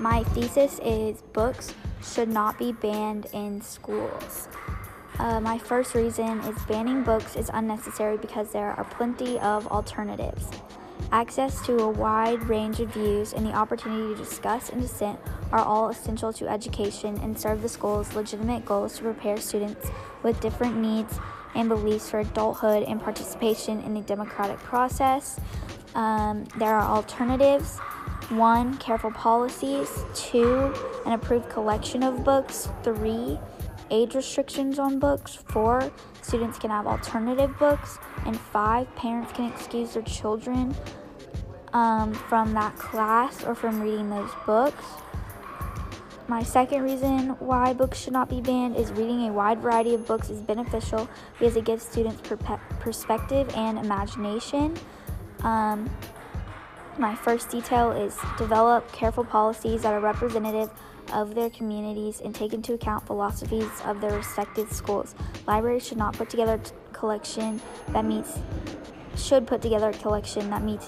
My thesis is books should not be banned in schools. My first reason is banning books is unnecessary because there are plenty of alternatives. Access to a wide range of views and the opportunity to discuss and dissent are all essential to education and serve the school's legitimate goals to prepare students with different needs and beliefs for adulthood and participation in the democratic process. There are alternatives. 1. Careful policies. 2. An approved collection of books. 3. Age restrictions on books. 4. Students can have alternative books. And 5. Parents can excuse their children from that class or from reading those books. My second reason why books should not be banned is reading a wide variety of books is beneficial because it gives students perspective and imagination. My first detail is develop careful policies that are representative of their communities and take into account philosophies of their respective schools. Libraries should not put together a collection that meets the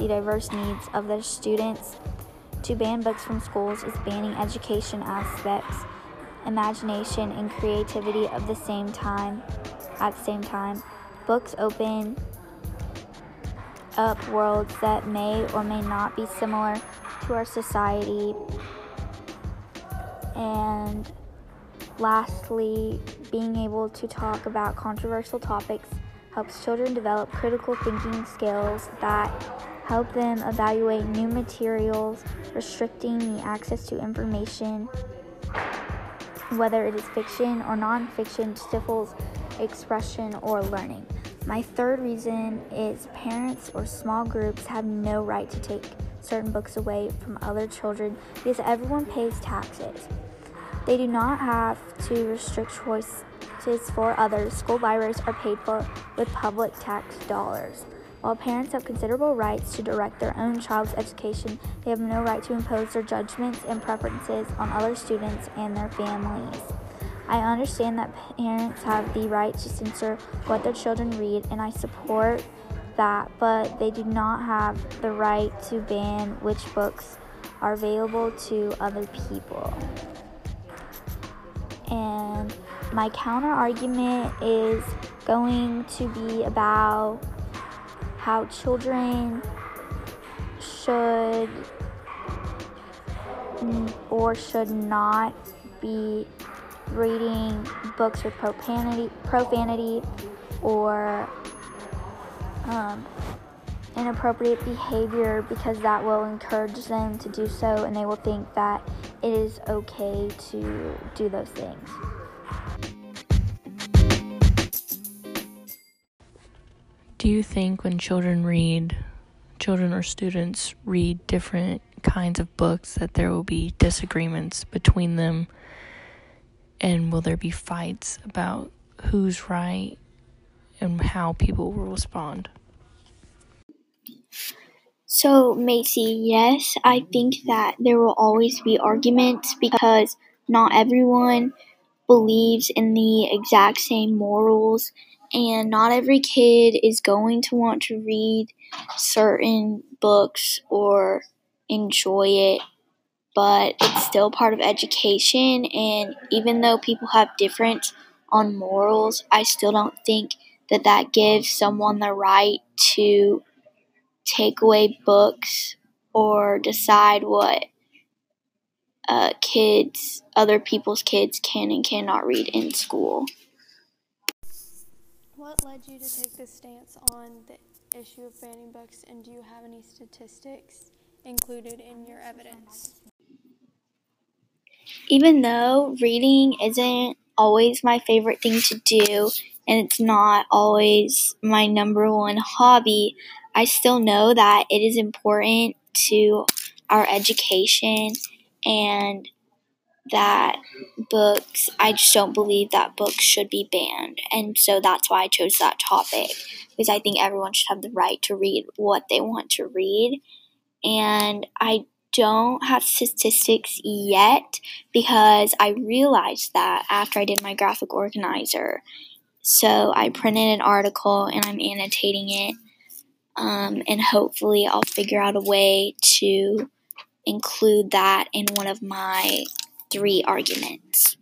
diverse needs of their students. To ban books from schools is banning education aspects, imagination, and creativity at the same time. Books open up worlds that may or may not be similar to our society. And lastly, being able to talk about controversial topics helps children develop critical thinking skills that help them evaluate new materials. Restricting the access to information, whether it is fiction or non-fiction, stifles expression or learning. My third reason is parents or small groups have no right to take certain books away from other children because everyone pays taxes. They do not have to restrict choices for others. School libraries are paid for with public tax dollars. While parents have considerable rights to direct their own child's education, they have no right to impose their judgments and preferences on other students and their families. I understand that parents have the right to censor what their children read, and I support that, but they do not have the right to ban which books are available to other people. And my counter argument is going to be about how children should or should not be reading books with profanity or inappropriate behavior, because that will encourage them to do so and they will think that it is okay to do those things. Do you think when children or students read different kinds of books that there will be disagreements between them, and will there be fights about who's right and how people will respond? So, Macy, yes, I think that there will always be arguments because not everyone believes in the exact same morals. And not every kid is going to want to read certain books or enjoy it, but it's still part of education. And even though people have difference on morals, I still don't think that that gives someone the right to take away books or decide what other people's kids can and cannot read in school. What led you to take this stance on the issue of banning books, and do you have any statistics included in your evidence? Even though reading isn't always my favorite thing to do, and it's not always my number one hobby, I still know that it is important to our education, and that books, I just don't believe that books should be banned. And so that's why I chose that topic, because I think everyone should have the right to read what they want to read. And I don't have statistics yet because I realized that after I did my graphic organizer. So I printed an article and I'm annotating it, and hopefully I'll figure out a way to include that in one of my 3 arguments.